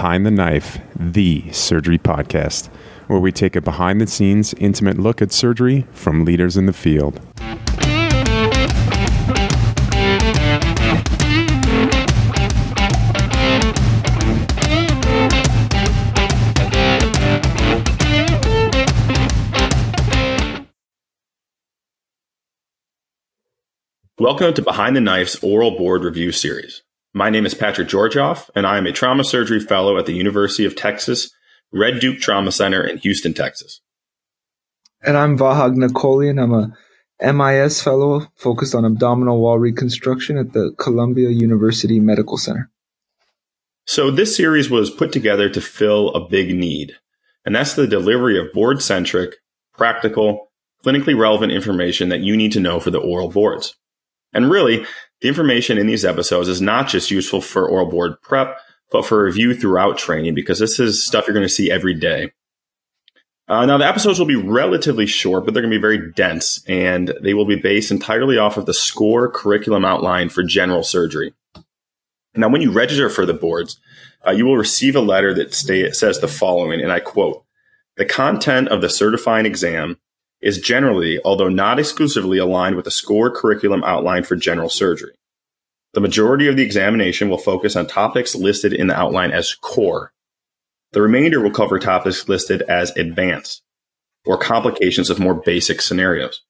Behind the Knife, the surgery podcast, where we take a behind-the-scenes, intimate look at surgery from leaders in the field. Welcome to Behind the Knife's Oral Board Review Series. My name is Patrick Georgioff, and I am a trauma surgery fellow at the University of Texas Red Duke Trauma Center in Houston, Texas. And I'm Vahag Nikolian. I'm a MIS fellow focused on abdominal wall reconstruction at the Columbia University Medical Center. So this series was put together to fill a big need, and that's the delivery of board-centric, practical, clinically relevant information that you need to know for the oral boards. And really, the information in these episodes is not just useful for oral board prep, but for review throughout training, because this is stuff you're going to see every day. Now, the episodes will be relatively short, but they're going to be very dense, and they will be based entirely off of the SCORE curriculum outline for general surgery. Now, when you register for the boards, you will receive a letter that says the following, and I quote, "The content of the certifying exam is generally, although not exclusively, aligned with the SCORE curriculum outline for general surgery. The majority of the examination will focus on topics listed in the outline as core. The remainder will cover topics listed as advanced, or complications of more basic scenarios.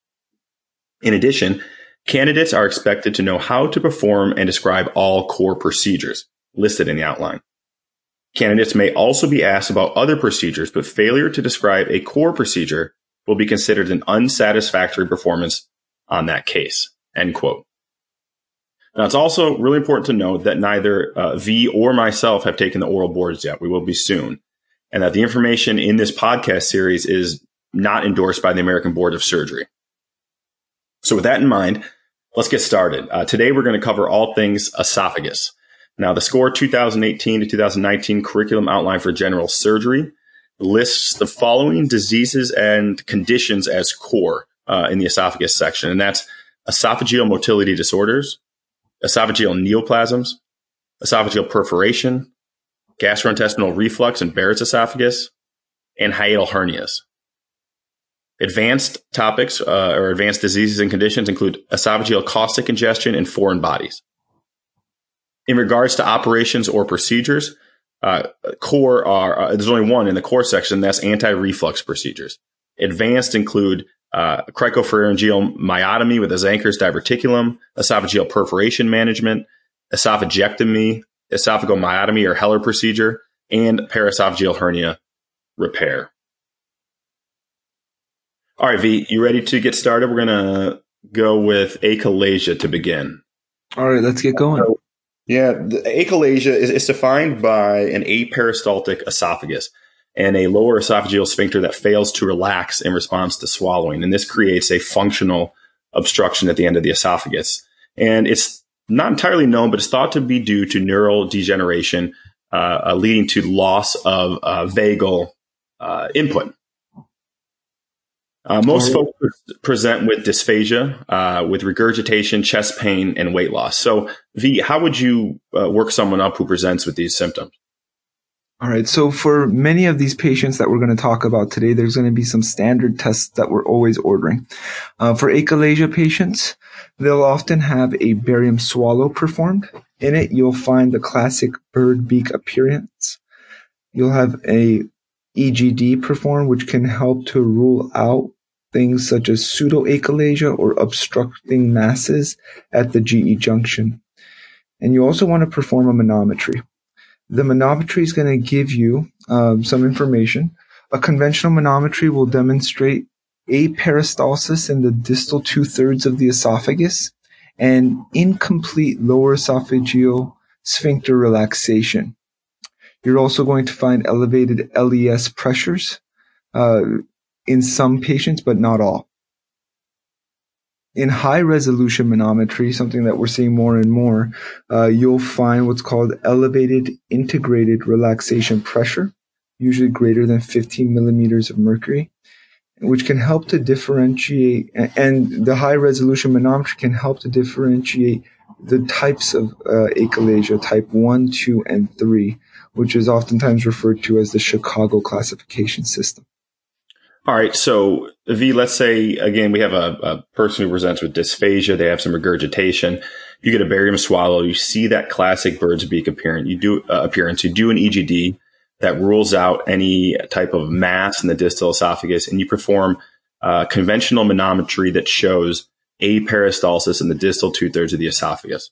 In addition, candidates are expected to know how to perform and describe all core procedures listed in the outline. Candidates may also be asked about other procedures, but failure to describe a core procedure will be considered an unsatisfactory performance on that case," end quote. Now, it's also really important to note that neither V or myself have taken the oral boards yet. We will be soon. And that the information in this podcast series is not endorsed by the American Board of Surgery. So with that in mind, let's get started. Today, we're going to cover all things esophagus. Now, the SCORE 2018 to 2019 curriculum outline for general surgery lists the following diseases and conditions as core in the esophagus section, and that's esophageal motility disorders, esophageal neoplasms, esophageal perforation, gastrointestinal reflux and Barrett's esophagus, and hiatal hernias. Advanced topics or advanced diseases and conditions include esophageal caustic ingestion and foreign bodies. In regards to operations or procedures, core are, there's only one in the core section, that's anti-reflux procedures. Advanced include cricopharyngeal myotomy with a Zenker's diverticulum, esophageal perforation management, esophagectomy, esophageal myotomy or Heller procedure, and parasophageal hernia repair. All right, V, you ready to get started? We're going to go with achalasia to begin. All right, let's get going. Yeah, the achalasia is defined by an aperistaltic esophagus and a lower esophageal sphincter that fails to relax in response to swallowing. And this creates a functional obstruction at the end of the esophagus. And it's not entirely known, but it's thought to be due to neural degeneration, leading to loss of vagal input. Most folks present with dysphagia, with regurgitation, chest pain, and weight loss. So, V, how would you work someone up who presents with these symptoms? All right. So, for many of these patients that we're going to talk about today, there's going to be some standard tests that we're always ordering. For achalasia patients, they'll often have a barium swallow performed. In it, you'll find the classic bird beak appearance. You'll have a EGD performed, which can help to rule out things such as pseudoachalasia or obstructing masses at the GE junction. And you also want to perform a manometry. The manometry is going to give you some information. A conventional manometry will demonstrate aperistasis in the distal two-thirds of the esophagus and incomplete lower esophageal sphincter relaxation. You're also going to find elevated LES pressures in some patients, but not all. In high-resolution manometry, something that we're seeing more and more, you'll find what's called elevated integrated relaxation pressure, usually greater than 15 millimeters of mercury, which can help to differentiate, and the high-resolution manometry can help to differentiate the types of achalasia, type 1, 2, and 3, which is oftentimes referred to as the Chicago classification system. All right. So, V, let's say, again, we have a person who presents with dysphagia. They have some regurgitation. You get a barium swallow. You see that classic bird's beak appearance. You do an EGD that rules out any type of mass in the distal esophagus, and you perform conventional manometry that shows aperistalsis in the distal two-thirds of the esophagus.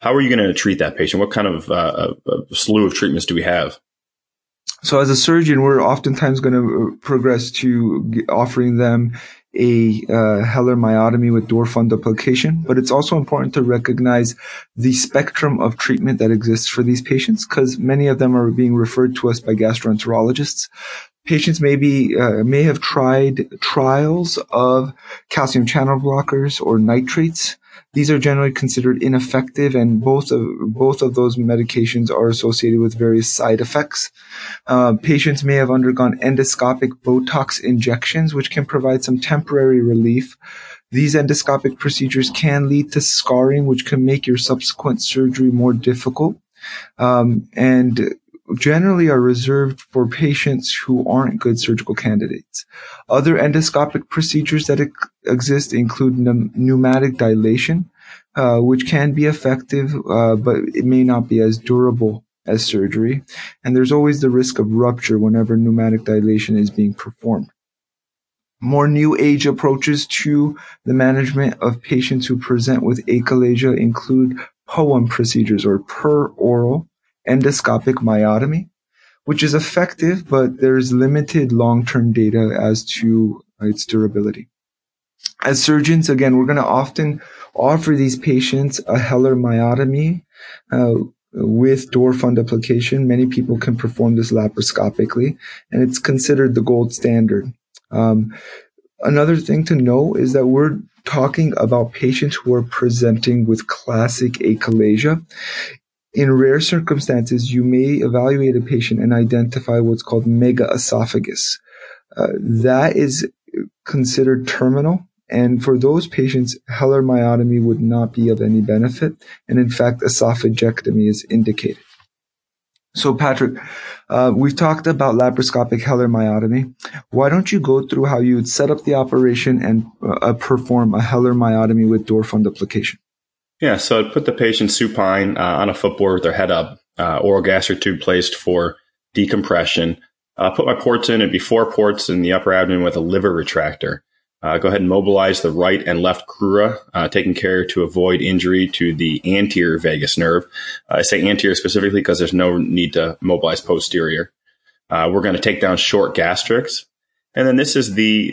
How are you going to treat that patient? What kind of a slew of treatments do we have? So as a surgeon, we're oftentimes going to progress to offering them a Heller myotomy with Dor fundoplication, but it's also important to recognize the spectrum of treatment that exists for these patients, because many of them are being referred to us by gastroenterologists. Patients may have tried trials of calcium channel blockers or nitrates. These are generally considered ineffective, and both of those medications are associated with various side effects. Patients may have undergone endoscopic Botox injections, which can provide some temporary relief. These endoscopic procedures can lead to scarring, which can make your subsequent surgery more difficult, and generally are reserved for patients who aren't good surgical candidates. Other endoscopic procedures that exist include pneumatic dilation, which can be effective, but it may not be as durable as surgery. And there's always the risk of rupture whenever pneumatic dilation is being performed. More new age approaches to the management of patients who present with achalasia include POEM procedures, or per-oral endoscopic myotomy, which is effective, but there's limited long-term data as to its durability. As surgeons, again, we're going to often offer these patients a Heller myotomy with Dor fundoplication. Many people can perform this laparoscopically, and it's considered the gold standard. Another thing to know is that we're talking about patients who are presenting with classic achalasia. In rare circumstances, you may evaluate a patient and identify what's called megaesophagus. That is considered terminal, and for those patients, Heller myotomy would not be of any benefit, and in fact, esophagectomy is indicated. So, Patrick, we've talked about laparoscopic Heller myotomy. Why don't you go through how you would set up the operation and perform a Heller myotomy with Dor fundoplication? Yeah, so I'd put the patient supine on a footboard with their head up, oral gastric tube placed for decompression. Put my ports in. It'd be four ports in the upper abdomen with a liver retractor. Go ahead and mobilize the right and left crura, taking care to avoid injury to the anterior vagus nerve. I say anterior specifically because there's no need to mobilize posterior. We're going to take down short gastrics. And then this is the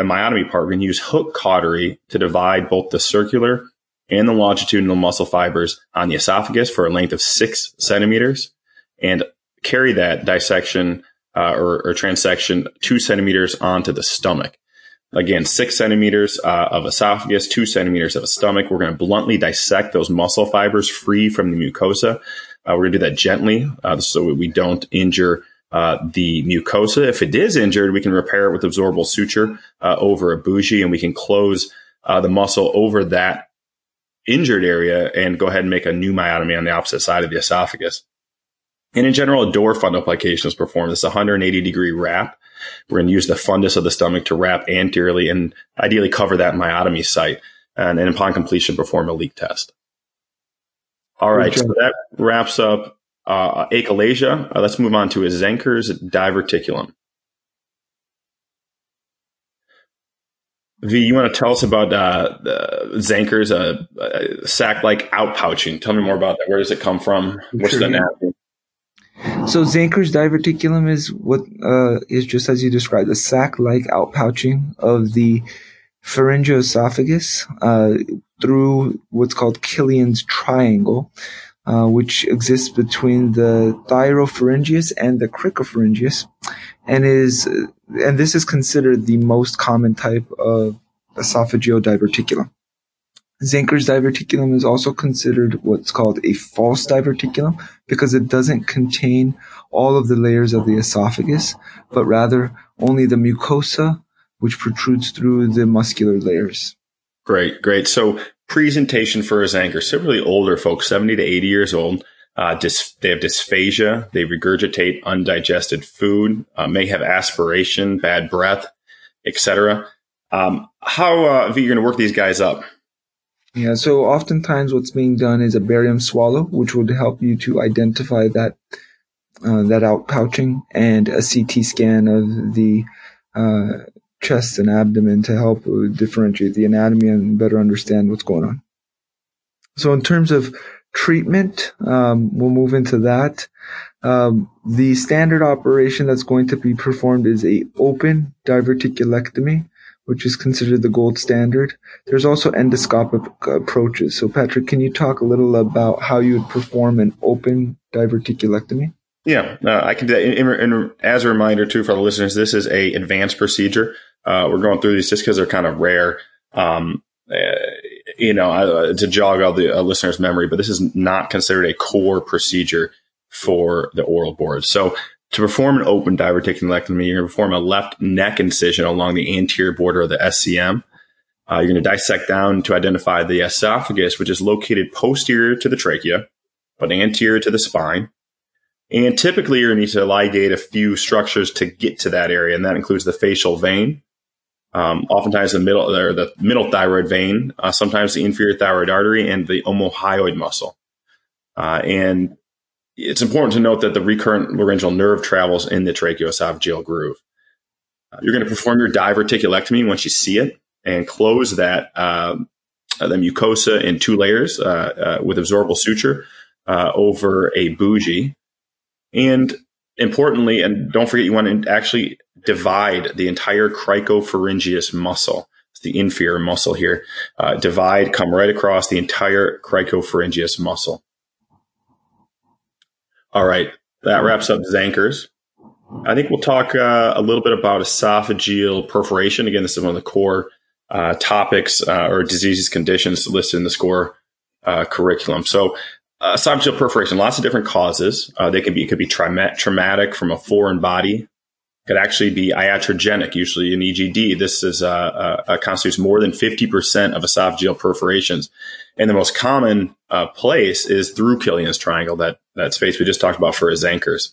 myotomy part. We're going to use hook cautery to divide both the circular and the longitudinal muscle fibers on the esophagus for a length of 6 centimeters, and carry that dissection or transection 2 centimeters onto the stomach. Again, 6 centimeters of esophagus, 2 centimeters of a stomach. We're going to bluntly dissect those muscle fibers free from the mucosa. We're going to do that gently so we don't injure the mucosa. If it is injured, we can repair it with absorbable suture over a bougie, and we can close the muscle over that injured area and go ahead and make a new myotomy on the opposite side of the esophagus. And in general, a Dor fundoplication is performed. It's a 180-degree wrap. We're going to use the fundus of the stomach to wrap anteriorly and ideally cover that myotomy site. And then upon completion, perform a leak test. All right, okay. So that wraps up achalasia. Let's move on to a Zenker's diverticulum. V, you want to tell us about Zenker's sac-like outpouching? Tell me more about that. Where does it come from? What's the anatomy? So Zenker's diverticulum is what is just as you described, a sac-like outpouching of the pharyngeal esophagus through what's called Killian's triangle, which exists between the thyropharyngeus and the cricopharyngeus, and this is considered the most common type of esophageal diverticulum. Zenker's diverticulum is also considered what's called a false diverticulum because it doesn't contain all of the layers of the esophagus, but rather only the mucosa, which protrudes through the muscular layers. Great. So presentation for a Zenker, so really older folks, 70 to 80 years old. They have dysphagia. They regurgitate undigested food, may have aspiration, bad breath, etc. How are you going to work these guys up? Yeah, so oftentimes what's being done is a barium swallow, which would help you to identify that outpouching, and a CT scan of the chest and abdomen to help differentiate the anatomy and better understand what's going on. So in terms of treatment, we'll move into that. The standard operation that's going to be performed is an open diverticulectomy, which is considered the gold standard. There's also endoscopic approaches. So, Patrick, can you talk a little about how you would perform an open diverticulectomy? Yeah, I can do that. And as a reminder, too, for the listeners, this is an advanced procedure. We're going through these just because they're kind of rare. To jog all the listeners' memory, but this is not considered a core procedure for the oral board. So, to perform an open diverticulectomy, you're going to perform a left neck incision along the anterior border of the SCM. You're going to dissect down to identify the esophagus, which is located posterior to the trachea, but anterior to the spine. And typically, you're going to need to ligate a few structures to get to that area, and that includes the facial vein, oftentimes the middle thyroid vein, sometimes the inferior thyroid artery, and the omohyoid muscle. And it's important to note that the recurrent laryngeal nerve travels in the tracheoesophageal groove. You're going to perform your diverticulectomy once you see it and close that the mucosa in two layers with absorbable suture over a bougie. And importantly, and don't forget, you want to actually divide the entire cricopharyngeus muscle. It's the inferior muscle here. Come right across the entire cricopharyngeus muscle. All right, that wraps up Zenker's. I think we'll talk a little bit about esophageal perforation. Again, this is one of the core topics or diseases, conditions listed in the SCORE curriculum. So esophageal perforation, lots of different causes. It could be traumatic from a foreign body. Could actually be iatrogenic, usually an EGD. This is constitutes more than 50% of esophageal perforations, and the most common place is through Killian's triangle, that space we just talked about for Zenker's.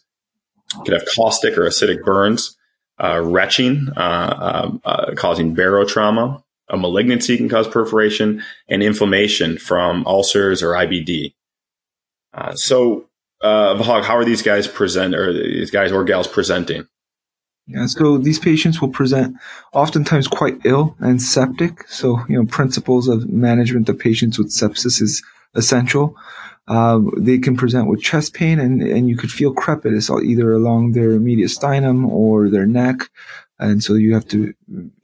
Could have caustic or acidic burns, retching, causing barotrauma. A malignancy can cause perforation, and inflammation from ulcers or IBD. Vahag, how are these guys presenting? Yeah, so these patients will present oftentimes quite ill and septic. So, principles of management of patients with sepsis is essential. They can present with chest pain, and you could feel crepitus either along their mediastinum or their neck. And so you have to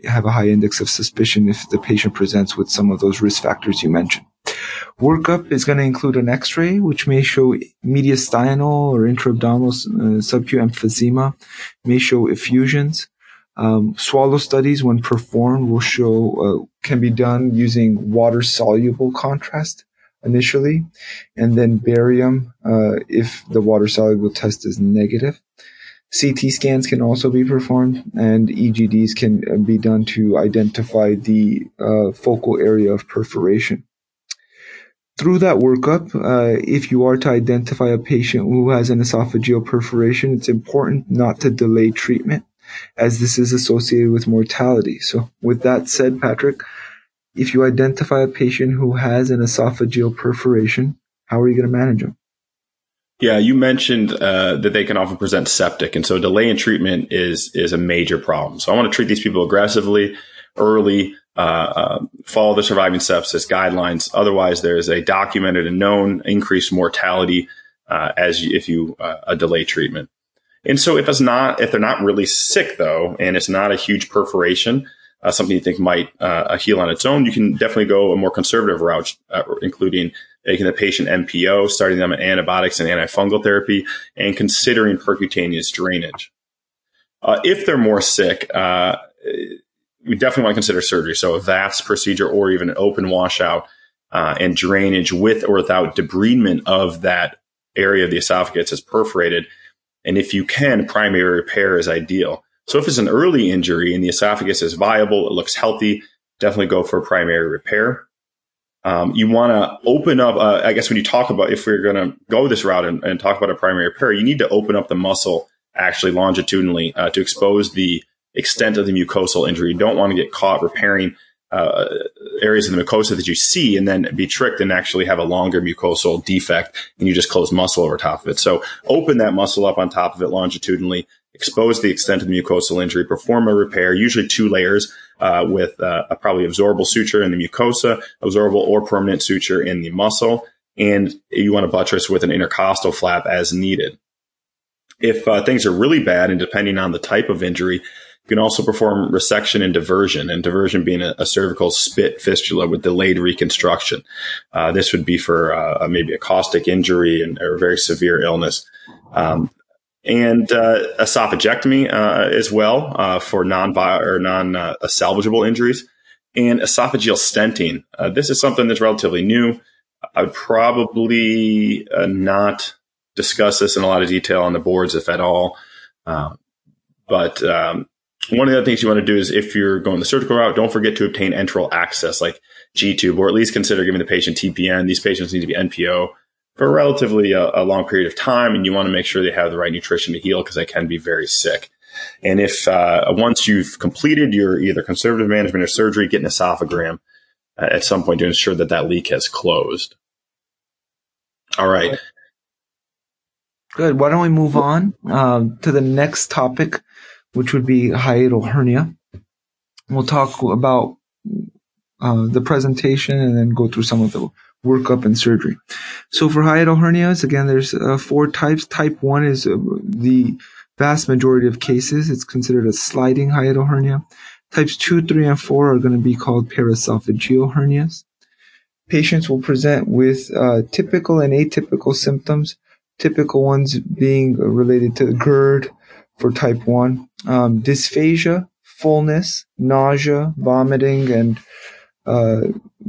have a high index of suspicion if the patient presents with some of those risk factors you mentioned. Workup is going to include an X-ray, which may show mediastinal or intra-abdominal subacute emphysema, may show effusions. Swallow studies, when performed, will show can be done using water-soluble contrast initially, and then barium if the water-soluble test is negative. CT scans can also be performed, and EGDs can be done to identify the focal area of perforation. Through that workup, if you are to identify a patient who has an esophageal perforation, it's important not to delay treatment, as this is associated with mortality. So with that said, Patrick, if you identify a patient who has an esophageal perforation, how are you going to manage them? Yeah, you mentioned that they can often present septic, and so delay in treatment is a major problem. So I want to treat these people aggressively, early, follow the surviving sepsis guidelines. Otherwise, there is a documented and known increased mortality if you delay treatment. And so, if they're not really sick though, and it's not a huge perforation, something you think might heal on its own, you can definitely go a more conservative route, including making the patient MPO, starting them on antibiotics and antifungal therapy, and considering percutaneous drainage. If they're more sick, we definitely want to consider surgery. So a VATS procedure or even an open washout and drainage with or without debridement of that area of the esophagus is perforated. And if you can, primary repair is ideal. So if it's an early injury and the esophagus is viable, it looks healthy, definitely go for primary repair. You want to open up, I guess when you talk about, if we're going to go this route and talk about a primary repair, you need to open up the muscle actually longitudinally to expose the extent of the mucosal injury. You don't want to get caught repairing areas of the mucosa that you see and then be tricked and actually have a longer mucosal defect and you just close muscle over top of it. So open that muscle up on top of it longitudinally, expose the extent of the mucosal injury, perform a repair, usually two layers with a probably absorbable suture in the mucosa, absorbable or permanent suture in the muscle, and you want to buttress with an intercostal flap as needed. If things are really bad and depending on the type of injury, you can also perform resection and diversion being a cervical spit fistula with delayed reconstruction. This would be for maybe a caustic injury and, or very severe illness. And esophagectomy as well for non-salvageable injuries. And esophageal stenting. This is something that's relatively new. I would probably not discuss this in a lot of detail on the boards, if at all. One of the other things you want to do is if you're going the surgical route, don't forget to obtain enteral access like G-tube, or at least consider giving the patient TPN. These patients need to be NPO for relatively a long period of time, and you want to make sure they have the right nutrition to heal because they can be very sick. And if once you've completed your either conservative management or surgery, get an esophagram at some point to ensure that that leak has closed. All right. Good. Why don't we move on to the next topic, which would be hiatal hernia. We'll talk about the presentation and then go through some of the workup and surgery. So for hiatal hernias, again, there's four types. Type 1 is the vast majority of cases. It's considered a sliding hiatal hernia. Types 2, 3, and 4 are going to be called paraesophageal hernias. Patients will present with typical and atypical symptoms, typical ones being related to GERD, for type 1, dysphagia, fullness, nausea, vomiting, and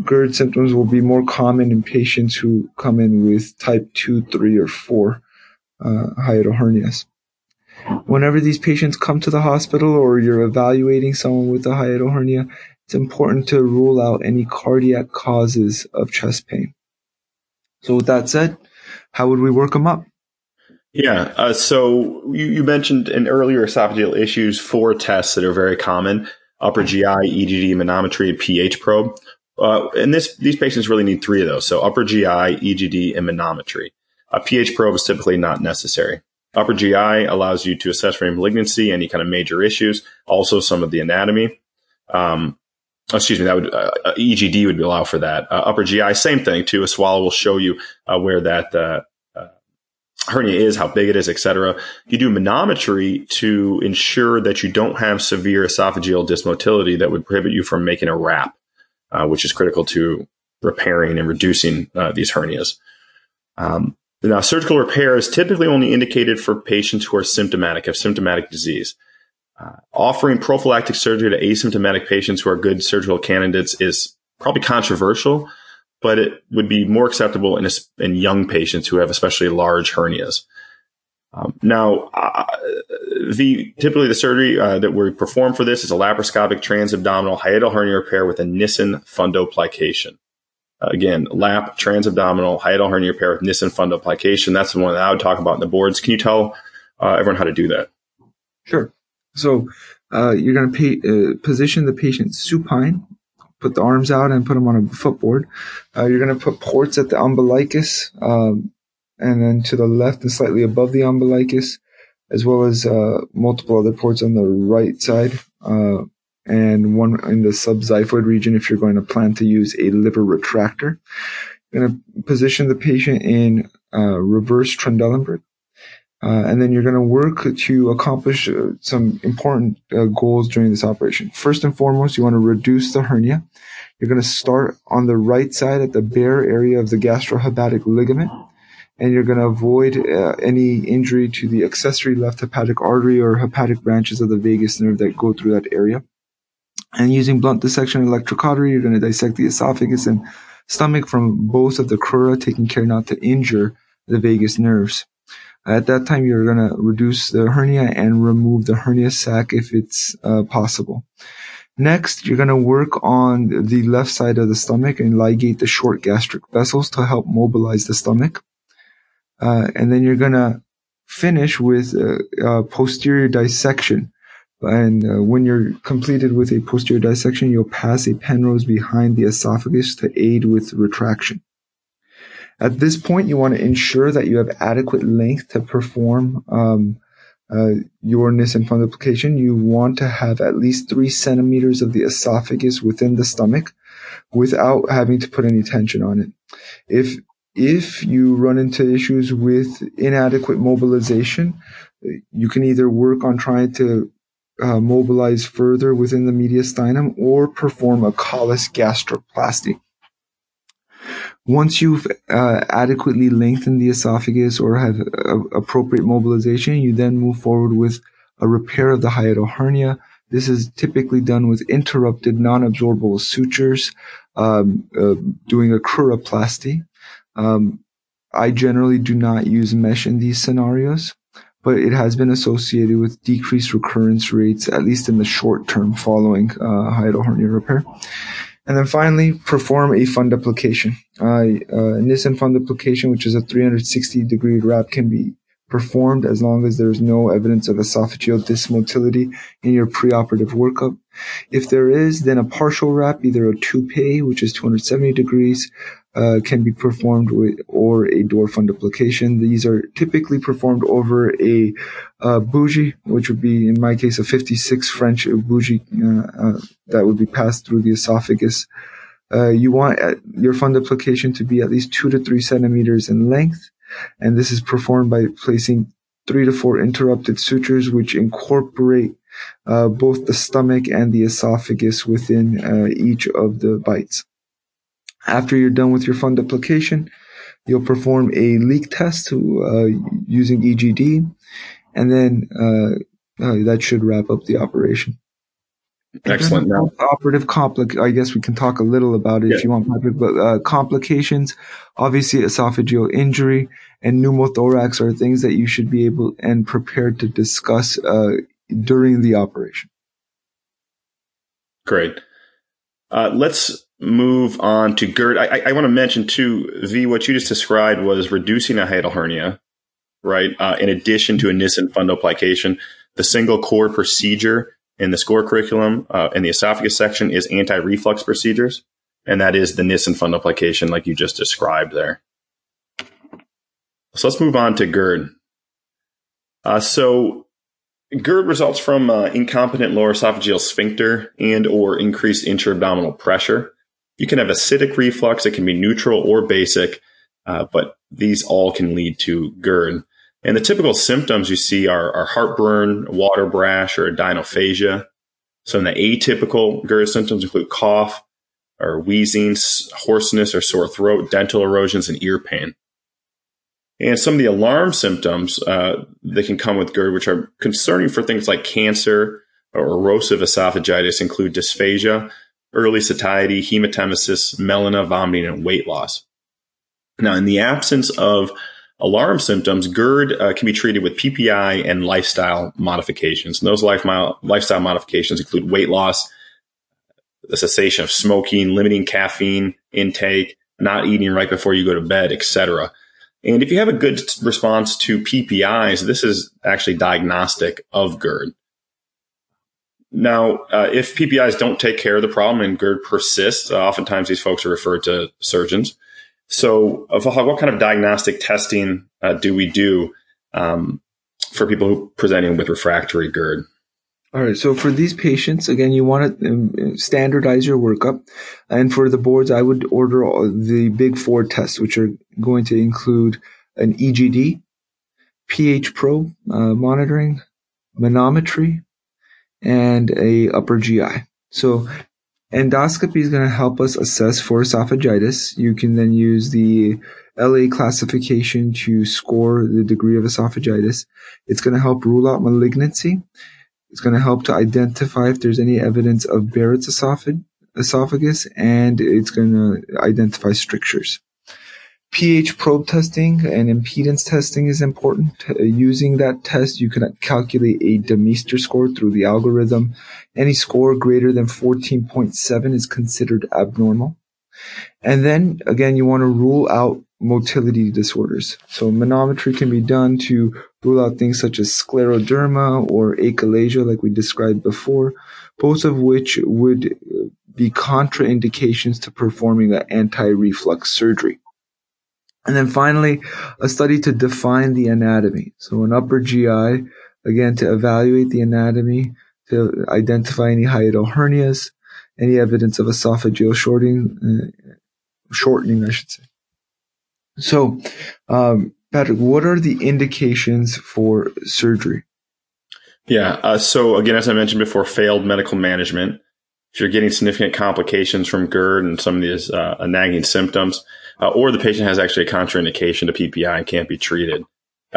GERD symptoms will be more common in patients who come in with type 2, 3, or 4 hiatal hernias. Whenever these patients come to the hospital or you're evaluating someone with a hiatal hernia, it's important to rule out any cardiac causes of chest pain. So with that said, how would we work them up? Yeah. So you mentioned in earlier esophageal issues, four tests that are very common: upper GI, EGD, manometry, and pH probe. And these patients really need three of those. So upper GI, EGD, and manometry. A pH probe is typically not necessary. Upper GI allows you to assess for malignancy, any kind of major issues, also some of the anatomy. EGD would allow for that. Upper GI, same thing too. A swallow will show you where that, hernia is, how big it is, etc. You do manometry to ensure that you don't have severe esophageal dysmotility that would prohibit you from making a wrap, which is critical to repairing and reducing these hernias. Now, surgical repair is typically only indicated for patients who are symptomatic, have symptomatic disease. Offering prophylactic surgery to asymptomatic patients who are good surgical candidates is probably controversial, but it would be more acceptable in young patients who have especially large hernias. Typically the surgery that we perform for this is a laparoscopic transabdominal hiatal hernia repair with a Nissen fundoplication. Again, lap transabdominal hiatal hernia repair with Nissen fundoplication. That's the one that I would talk about in the boards. Can you tell everyone how to do that? Sure. So you're going to position the patient supine, put the arms out and put them on a footboard. You're going to put ports at the umbilicus and then to the left and slightly above the umbilicus, as well as multiple other ports on the right side and one in the subxiphoid region if you're going to plan to use a liver retractor. You're going to position the patient in reverse Trendelenburg. And then you're going to work to accomplish some important goals during this operation. First and foremost, you want to reduce the hernia. You're going to start on the right side at the bare area of the gastrohepatic ligament, and you're going to avoid any injury to the accessory left hepatic artery or hepatic branches of the vagus nerve that go through that area. And using blunt dissection electrocautery, you're going to dissect the esophagus and stomach from both of the crura, taking care not to injure the vagus nerves. At that time, you're going to reduce the hernia and remove the hernia sac if it's possible. Next, you're going to work on the left side of the stomach and ligate the short gastric vessels to help mobilize the stomach. And then you're going to finish with posterior dissection. And when you're completed with a posterior dissection, you'll pass a Penrose behind the esophagus to aid with retraction. At this point, you want to ensure that you have adequate length to perform your Nissen fundoplication. You want to have at least 3 centimeters of the esophagus within the stomach without having to put any tension on it. If you run into issues with inadequate mobilization, you can either work on trying to mobilize further within the mediastinum or perform a callus gastroplasty. Once you've adequately lengthened the esophagus or have appropriate mobilization, you then move forward with a repair of the hiatal hernia. This is typically done with interrupted non-absorbable sutures, doing a cruroplasty. I generally do not use mesh in these scenarios, but it has been associated with decreased recurrence rates, at least in the short term following hiatal hernia repair. And then finally, perform a fundoplication. Nissen fundoplication, which is a 360-degree wrap, can be performed as long as there is no evidence of esophageal dysmotility in your preoperative workup. If there is, then a partial wrap, either a Toupet, which is 270 degrees, can be performed with, or a Dor fundoplication. These are typically performed over a bougie, which would be, in my case, a 56 French bougie that would be passed through the esophagus. You want your fundoplication to be at least 2 to 3 centimeters in length, and this is performed by placing 3 to 4 interrupted sutures, which incorporate both the stomach and the esophagus within each of the bites. After you're done with your fundoplication, you'll perform a leak test using EGD, and then that should wrap up the operation. Excellent. Now, operative I guess we can talk a little about it if you want, Patrick, but complications, obviously esophageal injury and pneumothorax are things that you should be able and prepared to discuss during the operation. Great. Let's move on to GERD. I want to mention too, V, what you just described was reducing a hiatal hernia, right? In addition to a Nissen fundoplication, the single core procedure in the SCORE curriculum in the esophagus section is anti-reflux procedures, and that is the Nissen fundoplication like you just described there. So let's move on to GERD. So GERD results from incompetent lower esophageal sphincter and or increased intra-abdominal pressure. You can have acidic reflux. It can be neutral or basic, but these all can lead to GERD. And the typical symptoms you see are heartburn, water brash, or dynophagia. So in the atypical, GERD symptoms include cough or wheezing, hoarseness or sore throat, dental erosions, and ear pain. And some of the alarm symptoms that can come with GERD, which are concerning for things like cancer or erosive esophagitis, include dysphagia, early satiety, hematemesis, melena, vomiting, and weight loss. Now, in the absence of alarm symptoms, GERD can be treated with PPI and lifestyle modifications. And those lifestyle modifications include weight loss, the cessation of smoking, limiting caffeine intake, not eating right before you go to bed, etc. And if you have a good response to PPIs, this is actually diagnostic of GERD. Now, if PPIs don't take care of the problem and GERD persists, oftentimes these folks are referred to surgeons. So, Vahag, what kind of diagnostic testing do we do for people who presenting with refractory GERD? All right. So for these patients, again, you want to standardize your workup. And for the boards, I would order the big four tests, which are going to include an EGD, pH-pro monitoring, manometry, and a upper GI. So endoscopy is going to help us assess for esophagitis. You can then use the LA classification to score the degree of esophagitis. It's going to help rule out malignancy. It's going to help to identify if there's any evidence of Barrett's esophagus, and it's going to identify strictures. pH probe testing and impedance testing is important. Using that test, you can calculate a Demeester score through the algorithm. Any score greater than 14.7 is considered abnormal. And then, again, you want to rule out motility disorders. So manometry can be done to rule out things such as scleroderma or achalasia, like we described before, both of which would be contraindications to performing an anti-reflux surgery. And then finally, a study to define the anatomy. So an upper GI, again, to evaluate the anatomy, to identify any hiatal hernias, any evidence of esophageal shortening. So, Patrick, what are the indications for surgery? Yeah. So again, as I mentioned before, failed medical management. If you're getting significant complications from GERD and some of these nagging symptoms, or the patient has actually a contraindication to PPI and can't be treated,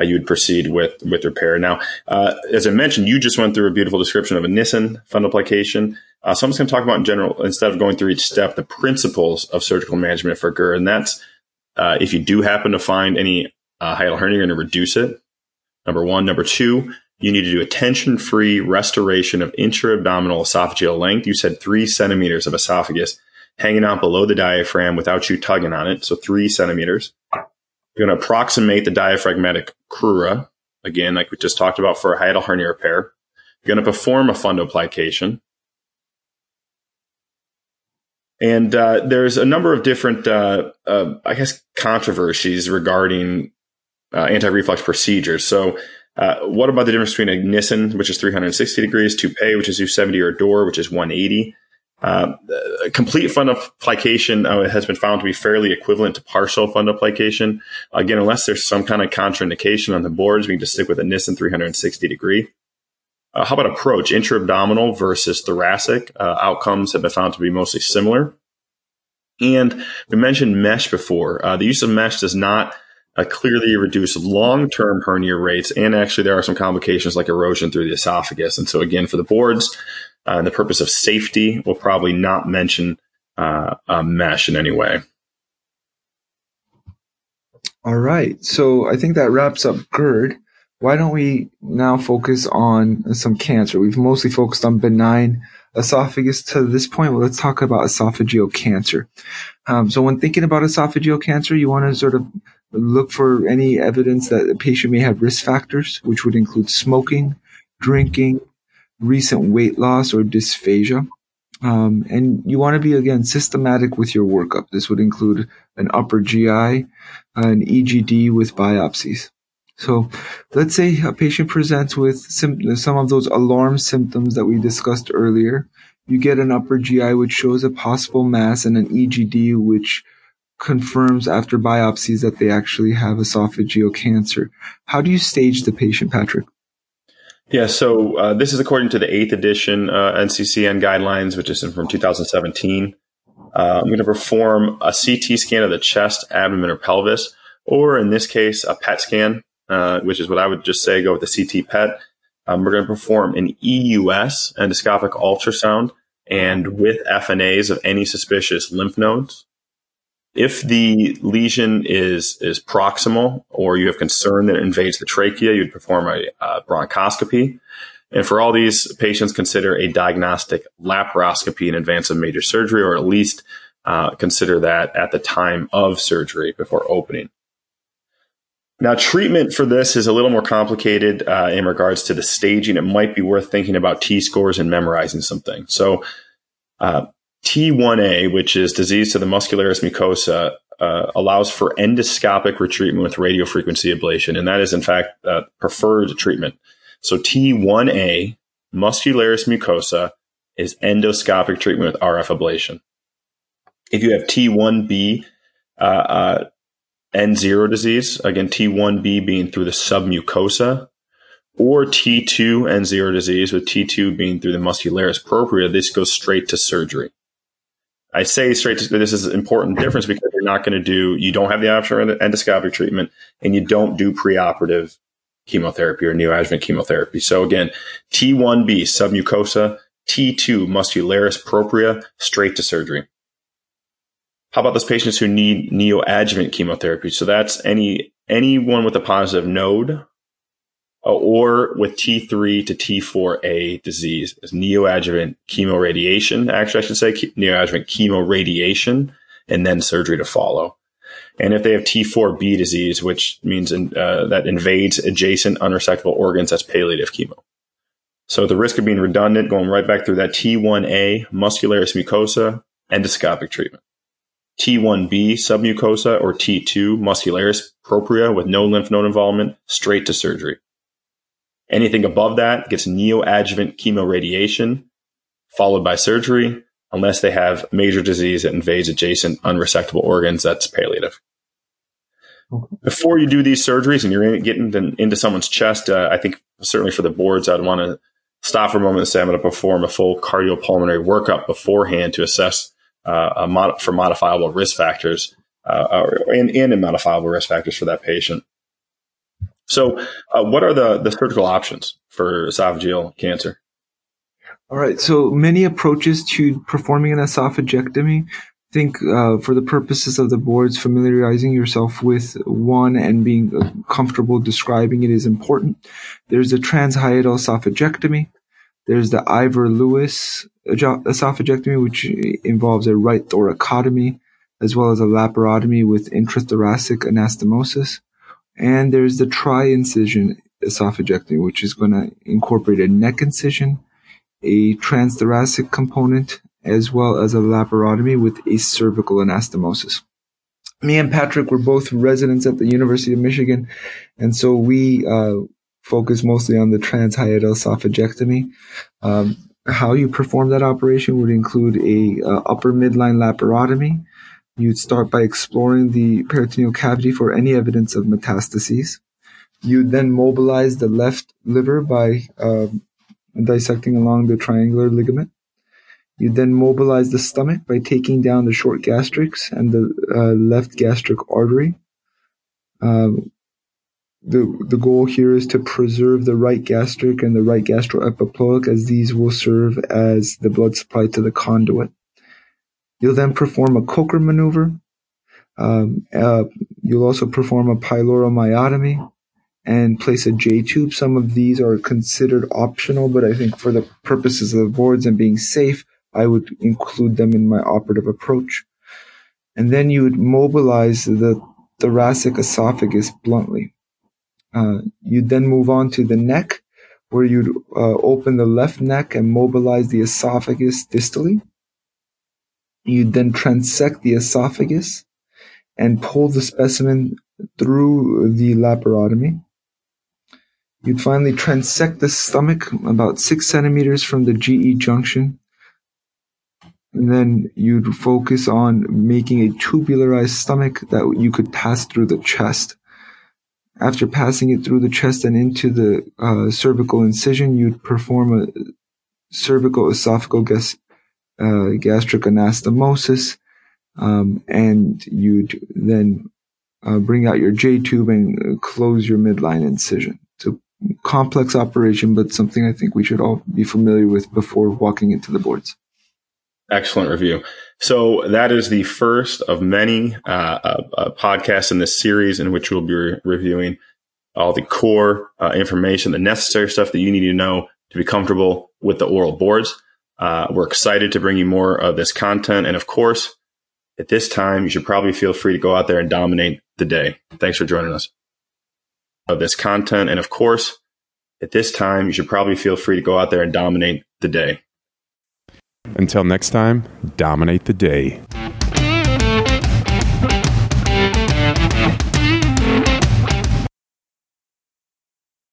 you would proceed with repair. Now, as I mentioned, you just went through a beautiful description of a Nissen fundoplication. So I'm just going to talk about in general, instead of going through each step, the principles of surgical management for GERD. And that's, if you do happen to find any hiatal hernia, you're going to reduce it, number one. Number two, you need to do a tension-free restoration of intra-abdominal esophageal length. You said 3 centimeters of esophagus hanging out below the diaphragm without you tugging on it, so 3 centimeters. You're going to approximate the diaphragmatic crura, again, like we just talked about for a hiatal hernia repair. You're going to perform a fundoplication. And there's a number of different, controversies regarding anti-reflux procedures. So what about the difference between a Nissen, which is 360 degrees, Toupet, which is 270, or Dor, which is 180? Complete fundoplication has been found to be fairly equivalent to partial fundoplication. Again, unless there's some kind of contraindication on the boards, we can just stick with a Nissen 360 degree. How about approach? Intra-abdominal versus thoracic. Outcomes have been found to be mostly similar. And we mentioned mesh before. The use of mesh does not clearly reduce long-term hernia rates. And actually, there are some complications like erosion through the esophagus. And so again, for the boards, the purpose of safety, we'll probably not mention mesh in any way. All right. So I think that wraps up GERD. Why don't we now focus on some cancer? We've mostly focused on benign esophagus to this point. Well, let's talk about esophageal cancer. So when thinking about esophageal cancer, you want to sort of look for any evidence that the patient may have risk factors, which would include smoking, drinking, recent weight loss, or dysphagia. And you want to be, again, systematic with your workup. This would include an upper GI, an EGD with biopsies. So let's say a patient presents with some of those alarm symptoms that we discussed earlier. You get an upper GI, which shows a possible mass, and an EGD, which confirms after biopsies that they actually have esophageal cancer. How do you stage the patient, Patrick? Yeah, so this is according to the 8th edition NCCN guidelines, which is from 2017. I'm going to perform a CT scan of the chest, abdomen, or pelvis, or in this case, a PET scan. Which is what I would just say, go with the CT PET. We're going to perform an EUS, endoscopic ultrasound, and with FNAs of any suspicious lymph nodes. If the lesion is proximal or you have concern that it invades the trachea, you'd perform a bronchoscopy. And for all these patients, consider a diagnostic laparoscopy in advance of major surgery, or at least consider that at the time of surgery before opening. Now, treatment for this is a little more complicated in regards to the staging. It might be worth thinking about T-scores and memorizing something. So T1A, which is disease to the muscularis mucosa, allows for endoscopic retreatment with radiofrequency ablation, and that is, in fact, preferred treatment. So T1A, muscularis mucosa, is endoscopic treatment with RF ablation. If you have T1B, N0 disease, again, T1B being through the submucosa, or T2 N0 disease with T2 being through the muscularis propria, this goes straight to surgery. I say straight to this is an important difference because you don't have the option of endoscopic treatment, and you don't do preoperative chemotherapy or neoadjuvant chemotherapy. So again, T1B, submucosa, T2, muscularis propria, straight to surgery. How about those patients who need neoadjuvant chemotherapy? So that's anyone with a positive node or with T3 to T4A disease is neoadjuvant chemoradiation. Actually, I should say neoadjuvant chemoradiation and then surgery to follow. And if they have T4B disease, which means that invades adjacent unresectable organs, that's palliative chemo. So the risk of being redundant, going right back through that T1A, muscularis mucosa, endoscopic treatment. T1B, submucosa, or T2, muscularis propria with no lymph node involvement, straight to surgery. Anything above that gets neoadjuvant chemoradiation, followed by surgery, unless they have major disease that invades adjacent unresectable organs, that's palliative. Before you do these surgeries and you're getting into someone's chest, I think certainly for the boards, I'd want to stop for a moment and say I'm going to perform a full cardiopulmonary workup beforehand to assess for modifiable risk factors and modifiable risk factors for that patient. So what are the surgical options for esophageal cancer? All right. So many approaches to performing an esophagectomy. I think for the purposes of the boards, familiarizing yourself with one and being comfortable describing it is important. There's the transhietal esophagectomy. There's the Ivor Lewis esophagectomy, which involves a right thoracotomy as well as a laparotomy with intrathoracic anastomosis. And there's the tri-incision esophagectomy, which is going to incorporate a neck incision, a transthoracic component, as well as a laparotomy with a cervical anastomosis. Me and Patrick were both residents at the University of Michigan, and so we focus mostly on the transhietal esophagectomy. How you perform that operation would include a upper midline laparotomy. You'd start by exploring the peritoneal cavity for any evidence of metastases. You'd then mobilize the left liver by dissecting along the triangular ligament. You then mobilize the stomach by taking down the short gastrics and the left gastric artery. The goal here is to preserve the right gastric and the right gastroepiploic, as these will serve as the blood supply to the conduit. You'll then perform a Coker maneuver. You'll also perform a pyloro myotomy and place a J-tube. Some of these are considered optional, but I think for the purposes of the boards and being safe, I would include them in my operative approach. And then you would mobilize the thoracic esophagus bluntly. You'd then move on to the neck, where you'd open the left neck and mobilize the esophagus distally. You'd then transect the esophagus and pull the specimen through the laparotomy. You'd finally transect the stomach about 6 centimeters from the GE junction. And then you'd focus on making a tubularized stomach that you could pass through the chest. After passing it through the chest and into the cervical incision, you'd perform a cervical esophageal gastric anastomosis, and you'd then bring out your J-tube and close your midline incision. It's a complex operation, but something I think we should all be familiar with before walking into the boards. Excellent review. So that is the first of many podcasts in this series in which we'll be reviewing all the core information, the necessary stuff that you need to know to be comfortable with the oral boards. We're excited to bring you more of this content. And of course, at this time, you should probably feel free to go out there and dominate the day. Thanks for joining us. Until next time, dominate the day.